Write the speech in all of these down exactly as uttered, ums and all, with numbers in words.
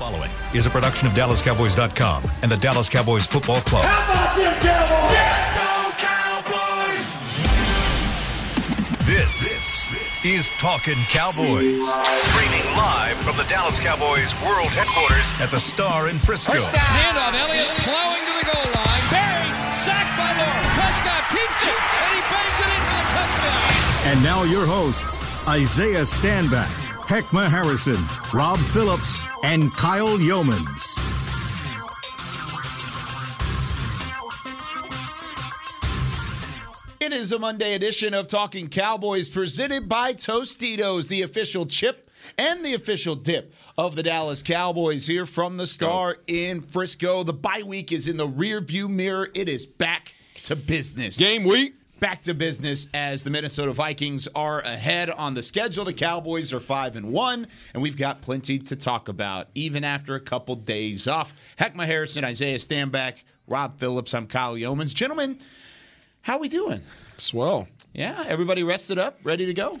following is a production of Dallas Cowboys dot com and the Dallas Cowboys Football Club. How about them Cowboys? Yeah, go Cowboys! This, this is Talkin' Cowboys. Streaming live from the Dallas Cowboys World Headquarters at the Star in Frisco. First down. Handoff, Elliott plowing to the goal line. Buried, sacked by Lord. Prescott keeps it, and he bangs it in for the touchdown. And now your hosts, Isaiah Standback, Heckma Harrison, Rob Phillips, and Kyle Youmans. It is a Monday edition of Talking Cowboys presented by Tostitos, the official chip and the official dip of the Dallas Cowboys here from the Star in Frisco. The bye week is in the rearview mirror. It is back to business. Game week. Back to business as the Minnesota Vikings are ahead on the schedule. The Cowboys are five and one, and we've got plenty to talk about, even after a couple days off. Heckma Harrison, Isaiah Standback, Rob Phillips. I'm Kyle Youmans. Gentlemen, how we doing? Swell. Yeah, everybody rested up, ready to go?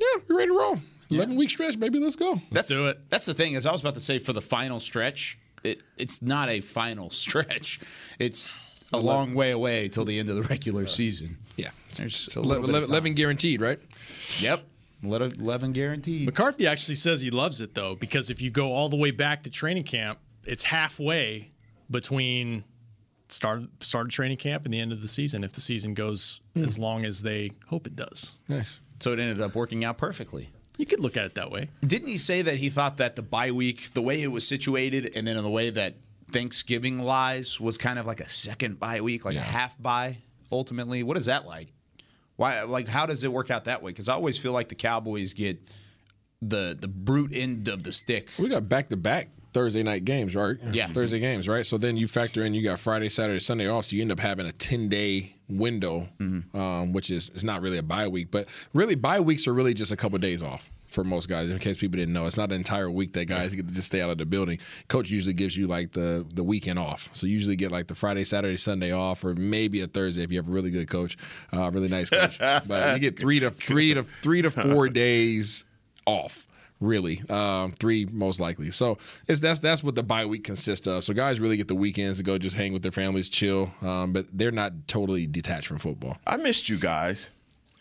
Yeah, we're ready to roll. eleven-week yeah. stretch, baby. Let's go. Let's that's, do it. That's the thing, as I was about to say, for the final stretch, it, it's not a final stretch. It's a long way away till the end of the regular season. Yeah. There's eleven guaranteed, right? Yep. eleven guaranteed. McCarthy actually says he loves it, though, because if you go all the way back to training camp, it's halfway between start, start of training camp and the end of the season, if the season goes mm. as long as they hope it does. Nice. So it ended up working out perfectly. You could look at it that way. Didn't he say that he thought that the bye week, the way it was situated, and then in the way that Thanksgiving lies was kind of like a second bye week, like yeah. a half bye ultimately? What is that like? Why, like, how does it work out that way? Because I always feel like the Cowboys get the the brute end of the stick. We got back to back Thursday night games, right? Yeah, Thursday games, right? So then you factor in you got Friday, Saturday, Sunday off, so you end up having a ten day window, mm-hmm. um, which is it's not really a bye week, but really bye weeks are really just a couple of days off. For most guys, in case people didn't know, it's not an entire week that guys get to just stay out of the building. Coach usually gives you like the the weekend off, so you usually get like the Friday, Saturday, Sunday off, or maybe a Thursday if you have a really good coach, uh, really nice coach. But you get three to three to three to four days off, really, um, three most likely. So it's that's that's what the bye week consists of. So guys really get the weekends to go just hang with their families, chill, um, but they're not totally detached from football. I missed you guys.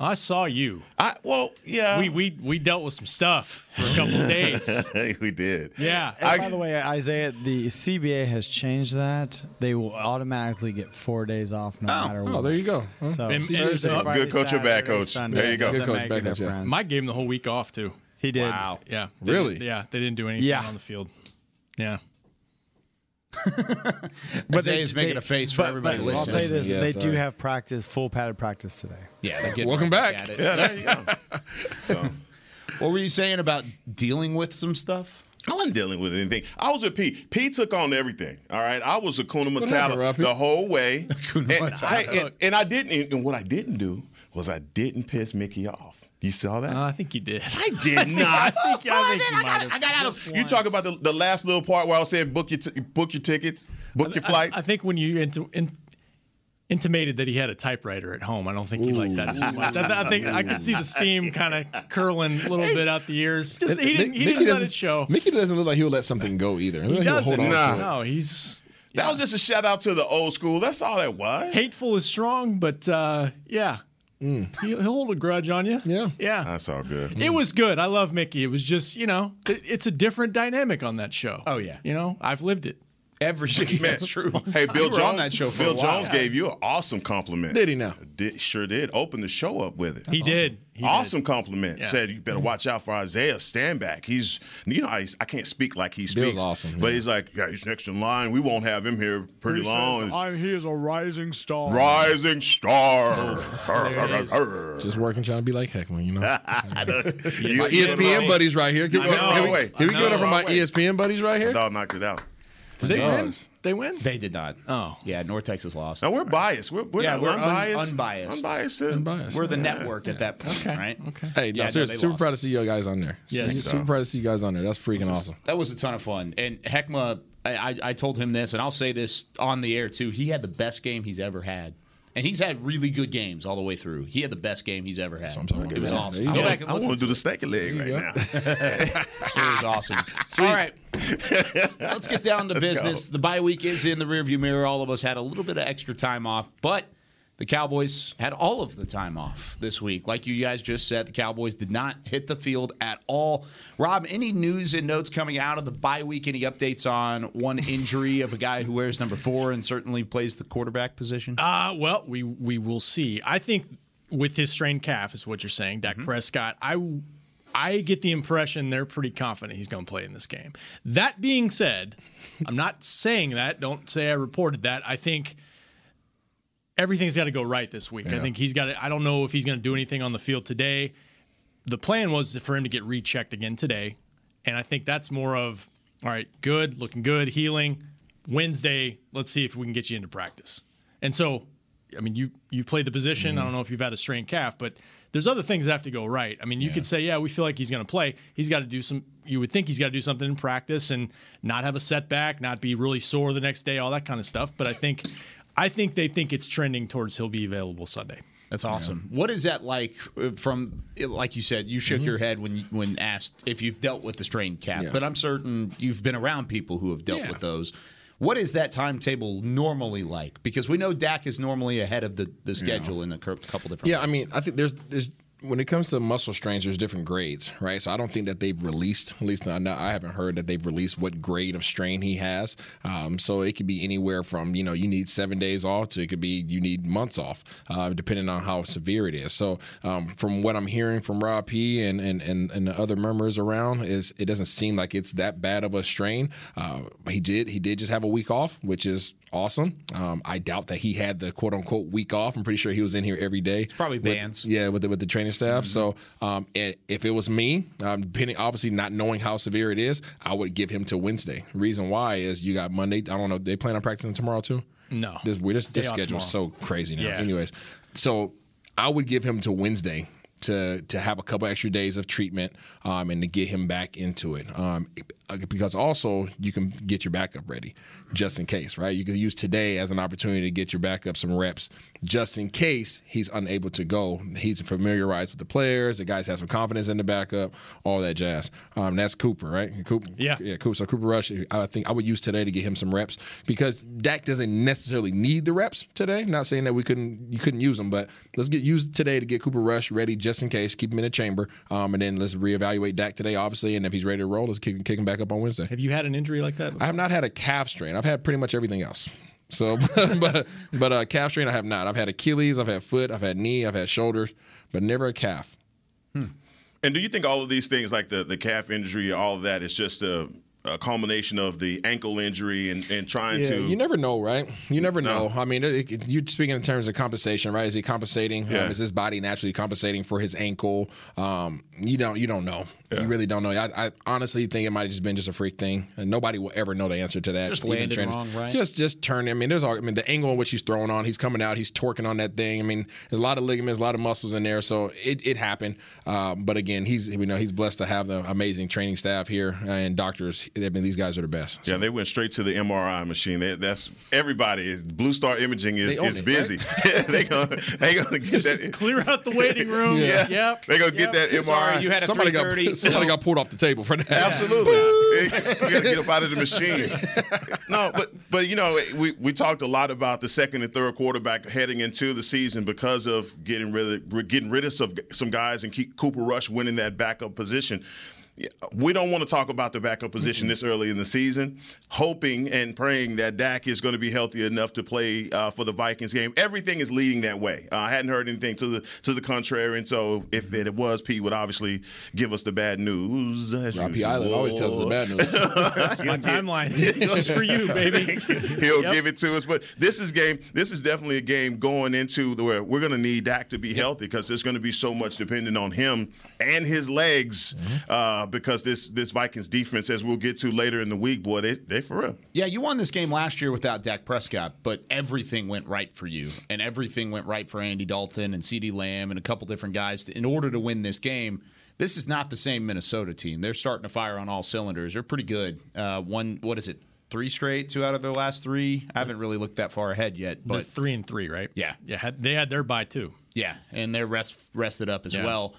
I saw you. I well, yeah. We we we dealt with some stuff for a couple of days. We did. Yeah. And I, by the way, Isaiah, the C B A has changed that. They will automatically get four days off no oh, matter what. Oh, there you go. Huh? So and, Thursday, and Friday, good coach Saturday, or bad coach. Sunday, there you go. Good coach, bad coach. Yeah. Mike gave him the whole week off too. He did. Wow. Yeah. They really? Did, yeah. They didn't do anything yeah. on the field. Yeah. But Isaiah's making a face for but, everybody but listening. I'll tell you this, yeah, they sorry. do have practice, full padded practice today. Yeah, so welcome back. Yeah, there you go. So, what were you saying about dealing with some stuff? I wasn't dealing with anything. I was with P. P took on everything, all right? I was Hakuna Matata the whole way. and, I, and, and I didn't, and what I didn't do was I didn't piss Mickey off. You saw that? Uh, I think you did. I did not. I think, I think you might have. I got out of. You talk about the, the last little part where I was saying book your t- book your tickets, book I, your flights. I, I think when you into, in, intimated that he had a typewriter at home, I don't think he liked that too much. I, th- I think I could see the steam kind of curling a little hey, bit out the ears. Just he didn't. He Mickey didn't let it show. Mickey doesn't look like he'll let something go either. He, he doesn't. Hold on nah. to it. No, he's. That yeah. was just a shout out to the old school. That's all that was. Hateful is strong, but uh, yeah. Mm. He'll hold a grudge on you. Yeah. Yeah. That's all good. Mm. It was good. I love Mickey. It was just, you know, it, it's a different dynamic on that show. Oh, yeah. You know, I've lived it. Every shit. That's true. Hey, Bill Jones on that show for Bill a while. Jones gave you an awesome compliment. Did he now? Did, sure did. Opened the show up with it. That's he awesome. did. He awesome did. compliment. Yeah. Said, you better watch out for Isaiah Standback. He's, you know, I, I can't speak like he speaks. Bill's awesome. But yeah. he's like, yeah, he's next in line. We won't have him here pretty he long. Says, he is a rising star. Rising star. Just working, trying to be like Heckman, you know. My E S P N buddies right here. Can we give it up for my E S P N buddies right here? No, knocked it out. Did they win? They win? They did not. Oh. Yeah, North Texas lost. Now, we're biased. We're, we're, yeah, not, we're unbiased. Un- unbiased. Unbiased. Unbiased. We're the yeah. network yeah. at that point, okay. right? Okay. Hey, no, yeah, seriously, no, super lost. proud to see you guys on there. Yes. So. Super proud to see you guys on there. That's freaking was, awesome. That was a ton of fun. And Heckma, I, I, I told him this, and I'll say this on the air, too. He had the best game he's ever had And he's had really good games all the way through. He had the best game he's ever had. It was awesome. Go back and listen. I want to do the second leg right now. It was awesome. All right. Let's get down to business. The bye week is in the rearview mirror. All of us had a little bit of extra time off, but the Cowboys had all of the time off this week. Like you guys just said, the Cowboys did not hit the field at all. Rob, any news and notes coming out of the bye week? Any updates on one injury of a guy who wears number four and certainly plays the quarterback position? Uh, well, we we will see. I think with his strained calf is what you're saying, Dak mm-hmm. Prescott, I I get the impression they're pretty confident he's going to play in this game. That being said, I'm not saying that. Don't say I reported that. I think everything's got to go right this week. Yeah. I think he's got to, I don't know if he's going to do anything on the field today. The plan was for him to get rechecked again today. And I think that's more of, all right, good, looking good, healing. Wednesday, let's see if we can get you into practice. And so, I mean, you you played the position. Mm-hmm. I don't know if you've had a strained calf, but there's other things that have to go right. I mean, you yeah. could say, yeah, we feel like he's going to play. He's got to do some, you would think he's got to do something in practice and not have a setback, not be really sore the next day, all that kind of stuff. But I think... I think they think it's trending towards he'll be available Sunday. That's awesome. Yeah. What is that like from, like you said, you shook mm-hmm. your head when when asked if you've dealt with the strained calf, yeah. but I'm certain you've been around people who have dealt yeah. with those. What is that timetable normally like? Because we know Dak is normally ahead of the, the schedule yeah. in a couple different yeah, ways. I mean, I think there's there's when it comes to muscle strains, there's different grades, right? So I don't think that they've released, at least I, know, I haven't heard that they've released what grade of strain he has. Um, so it could be anywhere from, you know, you need seven days off to it could be you need months off, uh, depending on how severe it is. So um, from what I'm hearing from Rob P and, and, and, and the other murmurs around, is it doesn't seem like it's that bad of a strain. Uh, but he did, he did just have a week off, which is awesome. Um, I doubt that he had the quote unquote week off. I'm pretty sure he was in here every day. It's probably bands. With, yeah, with the, with the training staff. Mm-hmm. So um, it, if it was me, um, depending, obviously not knowing how severe it is, I would give him to Wednesday. Reason why is you got Monday. I don't know. They plan on practicing tomorrow too? No. This, this, this schedule is so crazy now. Yeah. Anyways, so I would give him to Wednesday to to have a couple extra days of treatment um, and to get him back into it. Um, because also you can get your backup ready just in case, right? You can use today as an opportunity to get your backup some reps just in case he's unable to go. He's familiarized with the players. The guys have some confidence in the backup, all that jazz. Um, that's Cooper, right? Cooper, yeah. yeah, Cooper. So Cooper Rush, I think I would use today to get him some reps because Dak doesn't necessarily need the reps today. Not saying that we couldn't you couldn't use them, but let's get use today to get Cooper Rush ready just in case, keep him in the chamber, um, and then let's reevaluate Dak today, obviously, and if he's ready to roll, let's kick, kick him back up on Wednesday. Have you had an injury like that before? I have not had a calf strain. I've had pretty much everything else. So, but but, but uh, calf strain I have not. I've had Achilles, I've had foot, I've had knee, I've had shoulders, but never a calf. Hmm. And do you think all of these things, like the the calf injury, all of that, is just a, a culmination of the ankle injury and, and trying yeah, to? You never know, right? You never no. know. I mean, it, it, you're speaking in terms of compensation, right? Is he compensating? Yeah. Um, is his body naturally compensating for his ankle? Um, you don't. You don't know. Yeah. You really don't know. I, I honestly think it might have just been just a freak thing. And nobody will ever know the answer to that. Just landed wrong, right? Just, just turn. I mean, there's all, I mean, the angle in which he's throwing on, he's coming out, he's torquing on that thing. I mean, there's a lot of ligaments, a lot of muscles in there. So it, it happened. Um, but again, he's, we know he's blessed to have the amazing training staff here and doctors. I mean, these guys are the best. So. Yeah, they went straight to the M R I machine. They, that's everybody. Is Blue Star Imaging is, is it, busy. Right? They're gonna, they gonna get just that. Clear out the waiting room. yeah. Yep. They're gonna yep. get that M R I. Sorry, you had a somebody got Somebody got pulled off the table for that. Absolutely. You got to get up out of the machine. No, but, but you know, we, we talked a lot about the second and third quarterback heading into the season because of getting rid of, getting rid of some, some guys and keep Cooper Rush winning that backup position. We don't want to talk about the backup position this early in the season, hoping and praying that Dak is going to be healthy enough to play uh, for the Vikings game. Everything is leading that way. Uh, I hadn't heard anything to the to the contrary, and so if it was, Pete would obviously give us the bad news. Rob P. Island always tells us the bad news. That's my timeline. It's for you, baby. He'll yep. give it to us. But this is game. This is definitely a game going into the where we're going to need Dak to be yep. healthy because there's going to be so much dependent on him and his legs. Mm-hmm. uh, Because this this Vikings defense, as we'll get to later in the week, boy, they they for real. Yeah, you won this game last year without Dak Prescott, but everything went right for you, and everything went right for Andy Dalton and CeeDee Lamb and a couple different guys in order to win this game. This is not the same Minnesota team. They're starting to fire on all cylinders. They're pretty good. Uh, one, what is it? three straight, two out of their last three. I haven't really looked that far ahead yet. But they're three and three, right? Yeah. Yeah. They had their bye too. Yeah, and they're rest, rested up as yeah. well.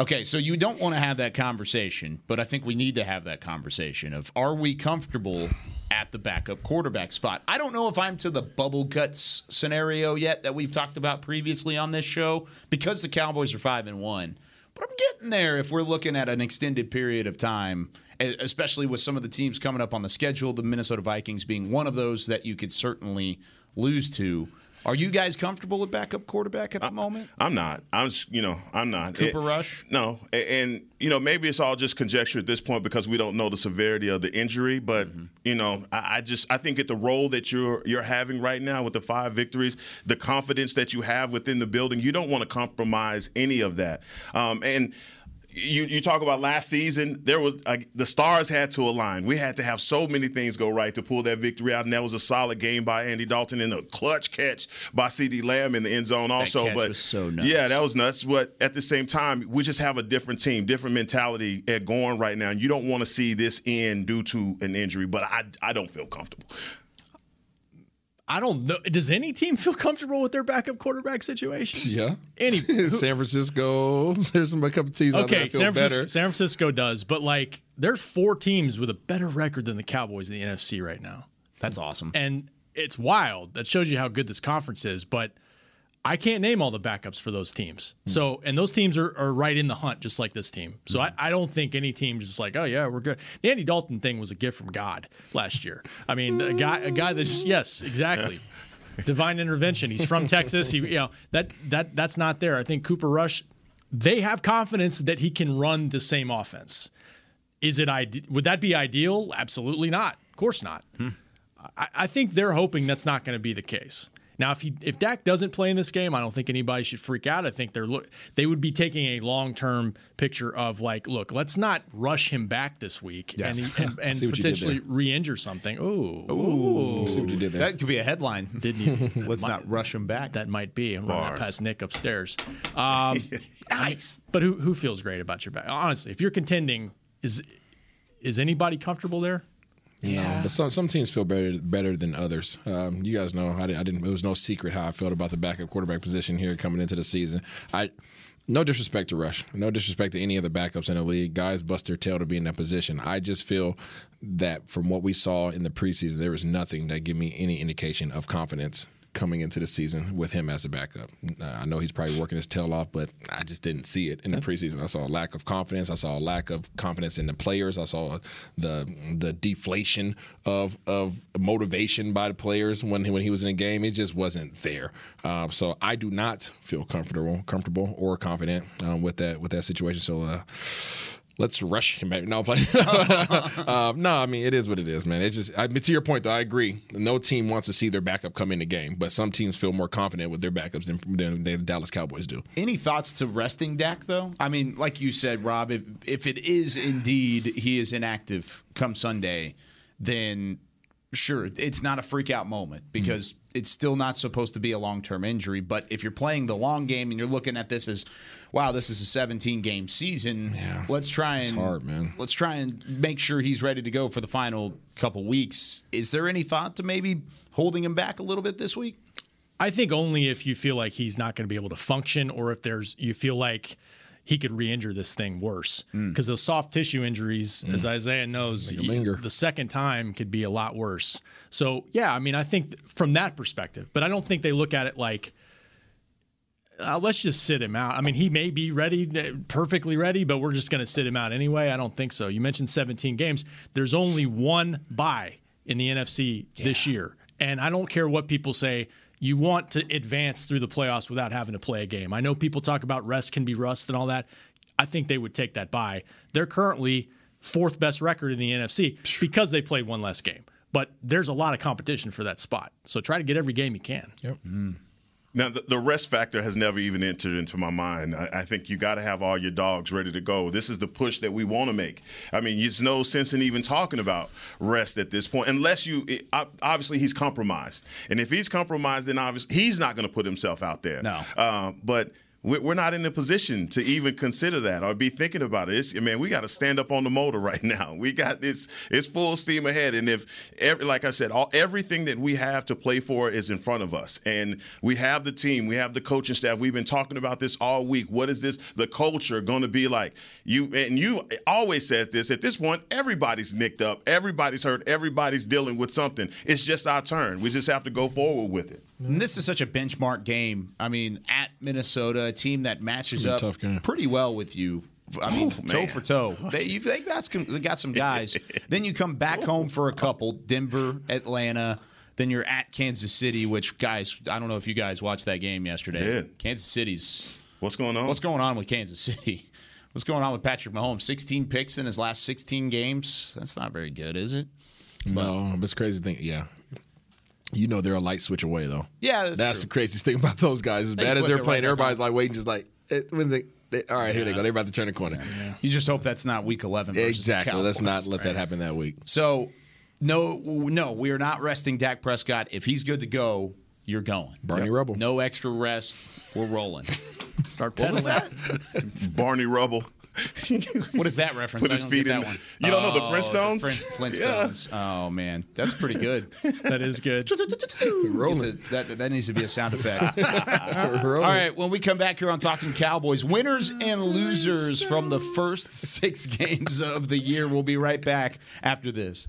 Okay, so you don't want to have that conversation, but I think we need to have that conversation of, are we comfortable at the backup quarterback spot? I don't know if I'm to the bubble guts scenario yet that we've talked about previously on this show, because the Cowboys are five and one. But I'm getting there if we're looking at an extended period of time, especially with some of the teams coming up on the schedule, the Minnesota Vikings being one of those that you could certainly lose to. Are you guys comfortable with backup quarterback at the I, moment? I'm not. I'm, you know, I'm not. Cooper it, Rush? No. And, and, you know, maybe it's all just conjecture at this point because we don't know the severity of the injury. But, mm-hmm. you know, I, I just I think at the role that you're you're having right now with the five victories, the confidence that you have within the building, you don't want to compromise any of that. Um, and you, you talk about last season, there was uh, the stars had to align. We had to have so many things go right to pull that victory out, and that was a solid game by Andy Dalton and a clutch catch by CeeDee Lamb in the end zone also. That catch but was so nuts. Yeah, that was nuts. But at the same time, we just have a different team, different mentality at going right now, and you don't want to see this end due to an injury, but I, I don't feel comfortable. I don't know. Does any team feel comfortable with their backup quarterback situation? Yeah. Any San Francisco. There's some backup teams out there that feel better. San Francisco does, but like there's four teams with a better record than the Cowboys in the N F C right now. That's awesome. And it's wild. That shows you how good this conference is, but I can't name all the backups for those teams. Mm-hmm. So, and those teams are, are right in the hunt, just like this team. So mm-hmm. I, I don't think any team just like, oh yeah, we're good. The Andy Dalton thing was a gift from God last year. I mean, a guy, a guy that's just, yes, exactly. Divine intervention. He's from Texas. He, you know, that, that, that's not there. I think Cooper Rush, they have confidence that he can run the same offense. Is it, ide- would that be ideal? Absolutely not. Of course not. Hmm. I, I think they're hoping that's not going to be the case. Now, if he, if Dak doesn't play in this game, I don't think anybody should freak out. I think they're look, they would be taking a long-term picture of like, look, let's not rush him back this week yeah. and, he, and, and potentially re-injure something. Ooh, ooh, see what you did there. That could be a headline, didn't you? let's might, not rush him back. That might be. I'm running that past Nick upstairs. Um, nice. But who who feels great about your back? Honestly, if you're contending, is is anybody comfortable there? Yeah, no, but some some teams feel better better than others. Um, you guys know I didn't, I didn't. It was no secret how I felt about the backup quarterback position here coming into the season. I no disrespect to Rush, no disrespect to any of the backups in the league. Guys bust their tail to be in that position. I just feel that from what we saw in the preseason, there was nothing that gave me any indication of confidence coming into the season with him as a backup. Uh, I know he's probably working his tail off, but I just didn't see it in the preseason. I saw a lack of confidence. I saw a lack of confidence in the players. I saw the the deflation of of motivation by the players when he, when he was in the game. It just wasn't there. Uh, so I do not feel comfortable comfortable or confident um, with that with that situation. So. Uh, Let's rush him back. No, but uh, no, I mean, it is what it is, man. It's just, I mean, to your point, though, I agree. No team wants to see their backup come in the game, but some teams feel more confident with their backups than, than the Dallas Cowboys do. Any thoughts to resting Dak, though? I mean, like you said, Rob, if, if it is indeed he is inactive come Sunday, then sure, it's not a freak-out moment because mm-hmm. it's still not supposed to be a long-term injury. But if you're playing the long game and you're looking at this as, wow, this is a seventeen-game season. Yeah, let's try and hard, man. Let's try and make sure he's ready to go for the final couple weeks. Is there any thought to maybe holding him back a little bit this week? I think only if you feel like he's not going to be able to function, or if there's you feel like he could re-injure this thing worse. Because mm. those soft tissue injuries, mm. as Isaiah knows, you, the second time could be a lot worse. So yeah, I mean, I think from that perspective, but I don't think they look at it like, Uh, let's just sit him out. I mean, he may be ready, perfectly ready, but we're just going to sit him out anyway. I don't think so. You mentioned seventeen games. There's only one bye in the N F C yeah. this year. And I don't care what people say. You want to advance through the playoffs without having to play a game. I know people talk about rest can be rust and all that. I think they would take that bye. They're currently fourth best record in the N F C because they played one less game. But there's a lot of competition for that spot. So try to get every game you can. Yep. Mm. Now, the rest factor has never even entered into my mind. I think you got to have all your dogs ready to go. This is the push that we want to make. I mean, there's no sense in even talking about rest at this point, unless you – obviously he's compromised. And if he's compromised, then obviously he's not going to put himself out there. No. Uh, but – we're not in a position to even consider that or be thinking about it. It's, I mean, we got to stand up on the motor right now. We got this, it's full steam ahead. And if, every, like I said, all, everything that we have to play for is in front of us. And we have the team, we have the coaching staff. We've been talking about this all week. What is this, the culture going to be like? You and you always said this. At this point, everybody's nicked up, everybody's hurt, everybody's dealing with something. It's just our turn. We just have to go forward with it. And this is such a benchmark game. I mean, at Minnesota, a team that matches up pretty well with you. I mean, oh, toe for toe. They, they got some, they got some guys. Then you come back home for a couple, Denver, Atlanta. Then you're at Kansas City, which, guys, I don't know if you guys watched that game yesterday. They did. Kansas City's. What's going on? What's going on with Kansas City? What's going on with Patrick Mahomes? sixteen picks in his last sixteen games. That's not very good, is it? No, but it's crazy to think, yeah. You know they're a light switch away, though. Yeah, that's, that's the craziest thing about those guys. As they bad as they're playing, right everybody's like waiting, just like, it, when they, they, all right, yeah. Here they go. They're about to turn the corner. Yeah, yeah. You just hope that's not week eleven versus exactly. The Cowboys. Let's not let right. that happen that week. So, no, no, we are not resting Dak Prescott. If he's good to go, you're going. Barney yep. Rubble. No extra rest. We're rolling. Start pedaling. What was that? Barney Rubble. What is that reference? Put his I don't feet get in. That one. You don't oh, know the Flintstones? The Flintstones. Yeah. Oh, man. That's pretty good. That is good. Rolling. The, that, that needs to be a sound effect. All right. When we come back here on Talking Cowboys, winners and losers from the first six games of the year. We'll be right back after this.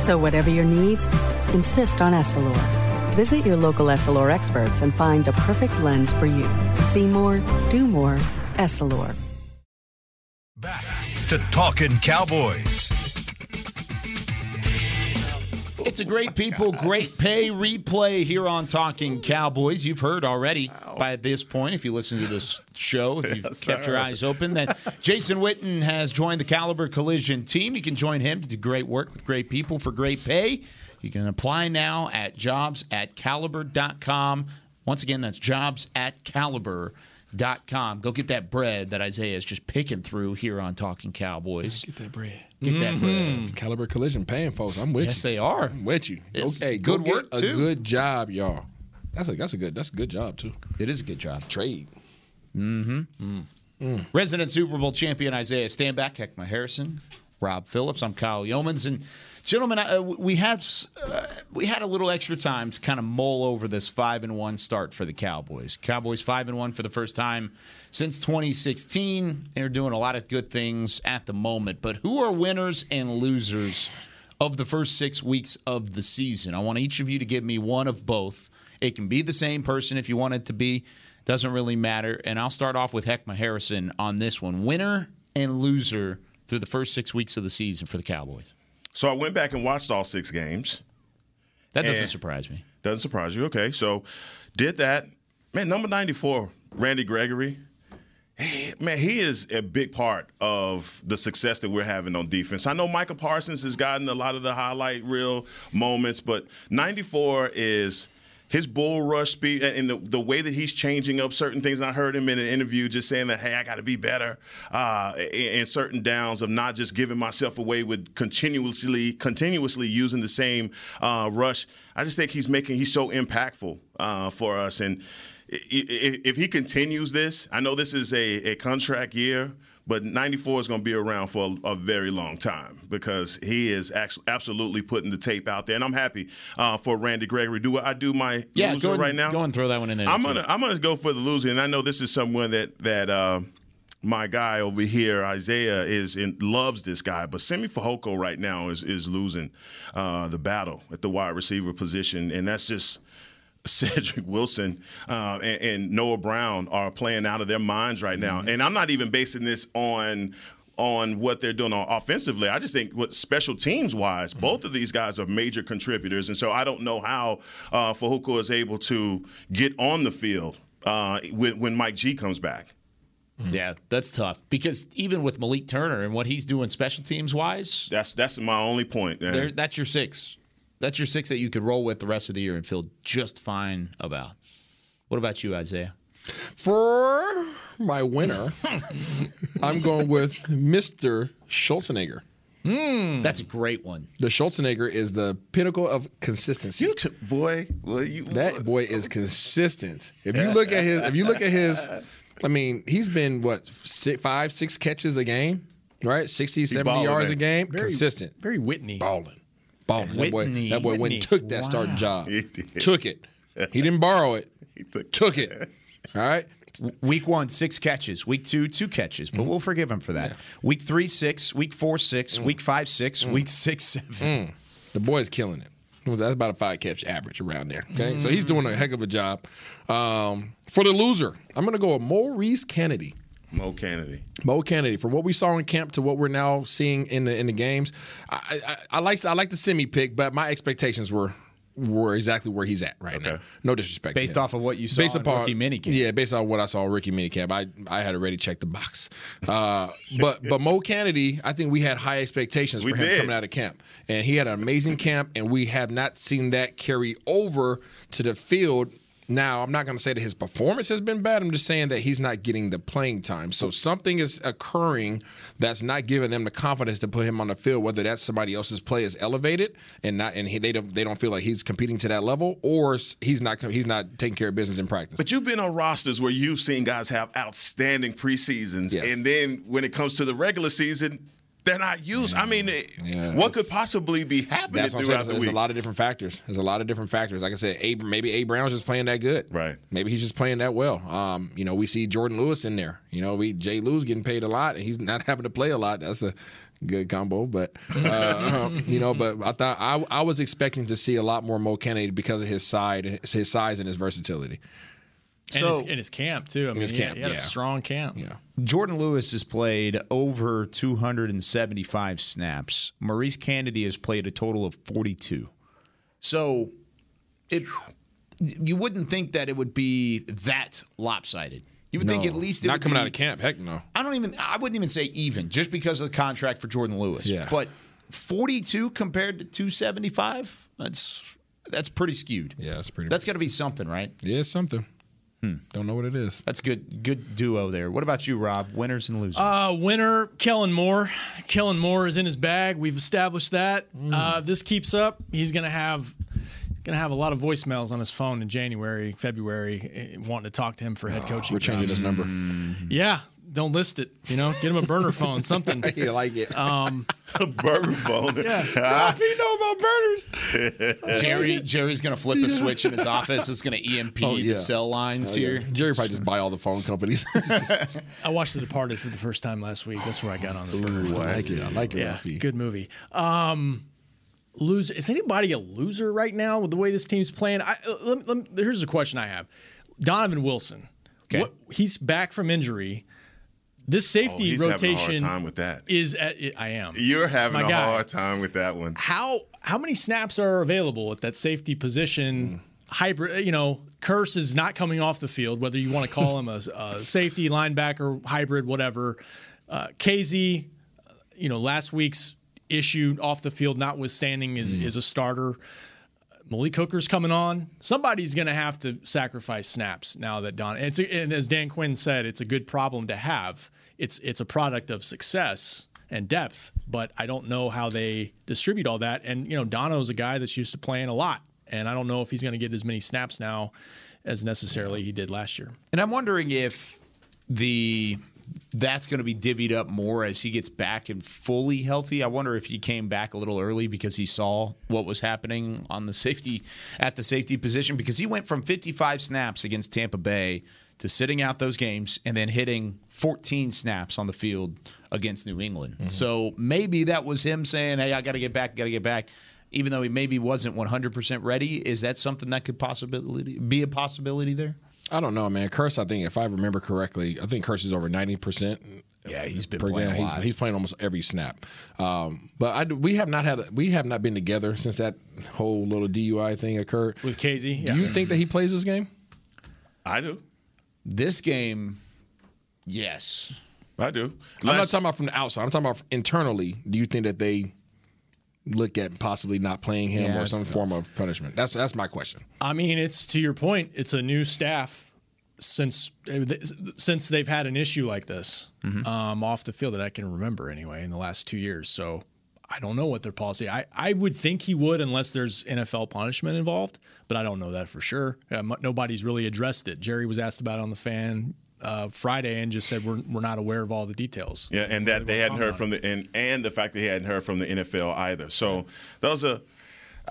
So whatever your needs, insist on Essilor. Visit your local Essilor experts and find the perfect lens for you. See more, do more, Essilor. Back to Talkin' Cowboys. It's a great people, great pay replay here on Talking Cowboys. You've heard already wow. by this point, if you listen to this show, if you've yes, kept sir. your eyes open, that Jason Witten has joined the Caliber Collision team. You can join him to do great work with great people for great pay. You can apply now at jobs at caliber dot com. Once again, that's jobs at caliber dot com. Go get that bread that Isaiah is just picking through here on Talking Cowboys. Get that bread. Get mm-hmm. that bread. Caliber Collision paying, folks. I'm with yes, you. Yes, they are. I'm with you. It's okay, good go work, get too. A good job, y'all. That's a that's a good that's a good job too. It is a good job. Trade. Mm-hmm. Mm. Mm. Resident Super Bowl champion Isaiah Stanback, Heckma Harrison, Rob Phillips. I'm Kyle Youmans, and gentlemen, I, uh, we have uh, we had a little extra time to kind of mull over this five and one start for the Cowboys. Cowboys five and one for the first time since twenty sixteen. They're doing a lot of good things at the moment, but who are winners and losers of the first six weeks of the season? I want each of you to give me one of both. It can be the same person if you want it to be. Doesn't really matter. And I'll start off with Heckma Harrison on this one. Winner and loser through the first six weeks of the season for the Cowboys. So I went back and watched all six games. That doesn't surprise me. Doesn't surprise you. Okay, so did that. Man, number ninety-four, Randy Gregory. Hey, man, he is a big part of the success that we're having on defense. I know Micah Parsons has gotten a lot of the highlight reel moments, but ninety-four is his bull rush speed and the, the way that he's changing up certain things. I heard him in an interview just saying that, hey, I got to be better uh, in, in certain downs of not just giving myself away with continuously continuously using the same uh, rush. I just think he's making he's so impactful uh, for us. And if he continues this, I know this is a, a contract year, but ninety-four is going to be around for a, a very long time because he is actually absolutely putting the tape out there, and I'm happy uh, for Randy Gregory. Do I do my yeah, loser and, right now? Go and throw that one in there. I'm gonna I'm gonna go for the loser, and I know this is someone that that uh, my guy over here Isaiah is in, loves this guy, but Simi Fehoko right now is is losing uh, the battle at the wide receiver position, and that's just. Cedric Wilson uh, and, and Noah Brown are playing out of their minds right now. Mm-hmm. And I'm not even basing this on on what they're doing offensively. I just think what special teams-wise, mm-hmm. both of these guys are major contributors. And so I don't know how uh, Fehoko is able to get on the field uh, when, when Mike G comes back. Mm-hmm. Yeah, that's tough. Because even with Malik Turner and what he's doing special teams-wise. That's, that's my only point. There, that's your six. That's your six that you could roll with the rest of the year and feel just fine about. What about you, Isaiah? For my winner, I'm going with Mister Schultzenegger. Mm, that's a great one. The Schultzenegger is the pinnacle of consistency. You t- boy, well, you, that boy is consistent. If you look at his, if you look at his, I mean, he's been what six, five, six catches a game, right? sixty, seventy yards a game, very, consistent. Very Whitney balling. Balling. That boy, that boy went and took that wow. starting job. He did. Took it. He didn't borrow it. He took, took it. it. All right? Week one, six catches. Week two, two catches. But mm. we'll forgive him for that. Yeah. Week three, six. Week four, six. Mm. Week five, six. Mm. Week six, seven. Mm. The boy's killing it. That's about a five-catch average around there. Okay, mm. So he's doing a heck of a job. Um, for the loser, I'm going to go with Maurice Kennedy. Mo Canady. Mo Canady. From what we saw in camp to what we're now seeing in the in the games, I I, I like I like the semi pick, but my expectations were were exactly where he's at right okay. now. No disrespect. Based off of what you saw based in upon, rookie minicamp. Yeah, based on what I saw in rookie minicamp, I I had already checked the box. Uh, but but Mo Canady, I think we had high expectations we for him did. coming out of camp, and he had an amazing camp, and we have not seen that carry over to the field. Now, I'm not going to say that his performance has been bad. I'm just saying that he's not getting the playing time. So something is occurring that's not giving them the confidence to put him on the field, whether that's somebody else's play is elevated and not, and he, they don't they don't feel like he's competing to that level, or he's not he's not taking care of business in practice. But you've been on rosters where you've seen guys have outstanding preseasons, yes. and then when it comes to the regular season, they're not used. I mean, yeah, what could possibly be happening throughout the There's week? There's a lot of different factors. There's a lot of different factors. Like I said, a, maybe A. Brown's just playing that good. Right. Maybe he's just playing that well. Um, you know, we see Jourdan Lewis in there. You know, we Jay Lou's getting paid a lot, and he's not having to play a lot. That's a good combo, but uh, you know, but I thought I, I was expecting to see a lot more Mo Canady because of his side, his size, and his versatility. And, so, his, and his camp, too. I mean, his camp, he had yeah. a strong camp. Yeah. Jourdan Lewis has played over two hundred seventy-five snaps. Maurice Kennedy has played a total of forty-two. So it, you wouldn't think that it would be that lopsided. You would no, think at least it not would coming be, out of camp. Heck no. I don't even. I wouldn't even say even, just because of the contract for Jourdan Lewis. Yeah. But forty-two compared to two seventy-five, that's that's pretty skewed. Yeah, that's pretty. That's got to be something, right? Yeah, something. Hmm. Don't know what it is. That's good. Good duo there. What about you, Rob? Winners and losers. Uh, winner, Kellen Moore. Kellen Moore is in his bag. We've established that. Mm. Uh, this keeps up. He's gonna have, gonna have a lot of voicemails on his phone in January, February, wanting to talk to him for head coaching. Oh, we're changing his number. Mm. Yeah. Don't list it. You know, get him a burner phone, something. You like it? Um, a burner phone. Yeah. Well, if you know about burners. Jerry, Jerry's gonna flip a switch in his office. It's gonna E M P oh, yeah. the cell lines oh, here. Yeah. Jerry probably just buy all the phone companies. just, just. I watched The Departed for the first time last week. That's where I got on. Ooh, I like it. I like it. Yeah, good movie. Um, lose. Is anybody a loser right now with the way this team's playing? I, let, let, here's a question I have. Donovan Wilson. Okay. What, he's back from injury. This safety oh, rotation a hard time with that. is at, I am. You're having a guy. hard time with that one. How how many snaps are available at that safety position mm. hybrid, you know, Curse is not coming off the field, whether you want to call him a, a safety, linebacker, hybrid, whatever. Uh, Casey, you know, last week's issue off the field notwithstanding, is, mm. is a starter. Malik Hooker's coming on. Somebody's going to have to sacrifice snaps now that Don. And, it's a, and as Dan Quinn said, it's a good problem to have. It's it's a product of success and depth, but I don't know how they distribute all that. And you know, Dono's a guy that's used to playing a lot, and I don't know if he's going to get as many snaps now as necessarily he did last year. And I'm wondering if the that's going to be divvied up more as he gets back and fully healthy. I wonder if he came back a little early because he saw what was happening on the safety at the safety position, because he went from fifty-five snaps against Tampa Bay to sitting out those games and then hitting fourteen snaps on the field against New England. Mm-hmm. So maybe that was him saying, hey, I got to get back, got to get back. Even though he maybe wasn't one hundred percent ready, is that something that could possibility be a possibility there? I don't know, man. Curse, I think, if I remember correctly, I think Curse is over ninety percent. Yeah, he's been playing a lot. He's, he's playing almost every snap. Um, but I, we have not had we have not been together since that whole little D U I thing occurred with Casey. Yeah. Do you think that he plays this game? I do. This game, yes, I do. Last, I'm not talking about from the outside. I'm talking about internally. Do you think that they look at possibly not playing him yeah, or some form of punishment? That's that's my question. I mean, it's to your point. It's a new staff since since they've had an issue like this mm-hmm. um, off the field that I can remember anyway in the last two years. So I don't know what their policy. I I would think he would unless there's N F L punishment involved, but I don't know that for sure. Um, nobody's really addressed it. Jerry was asked about it on the Fan Uh, Friday and just said we're we're not aware of all the details. Yeah, and that they hadn't heard from the and and the fact that they hadn't heard from the N F L either. So those are,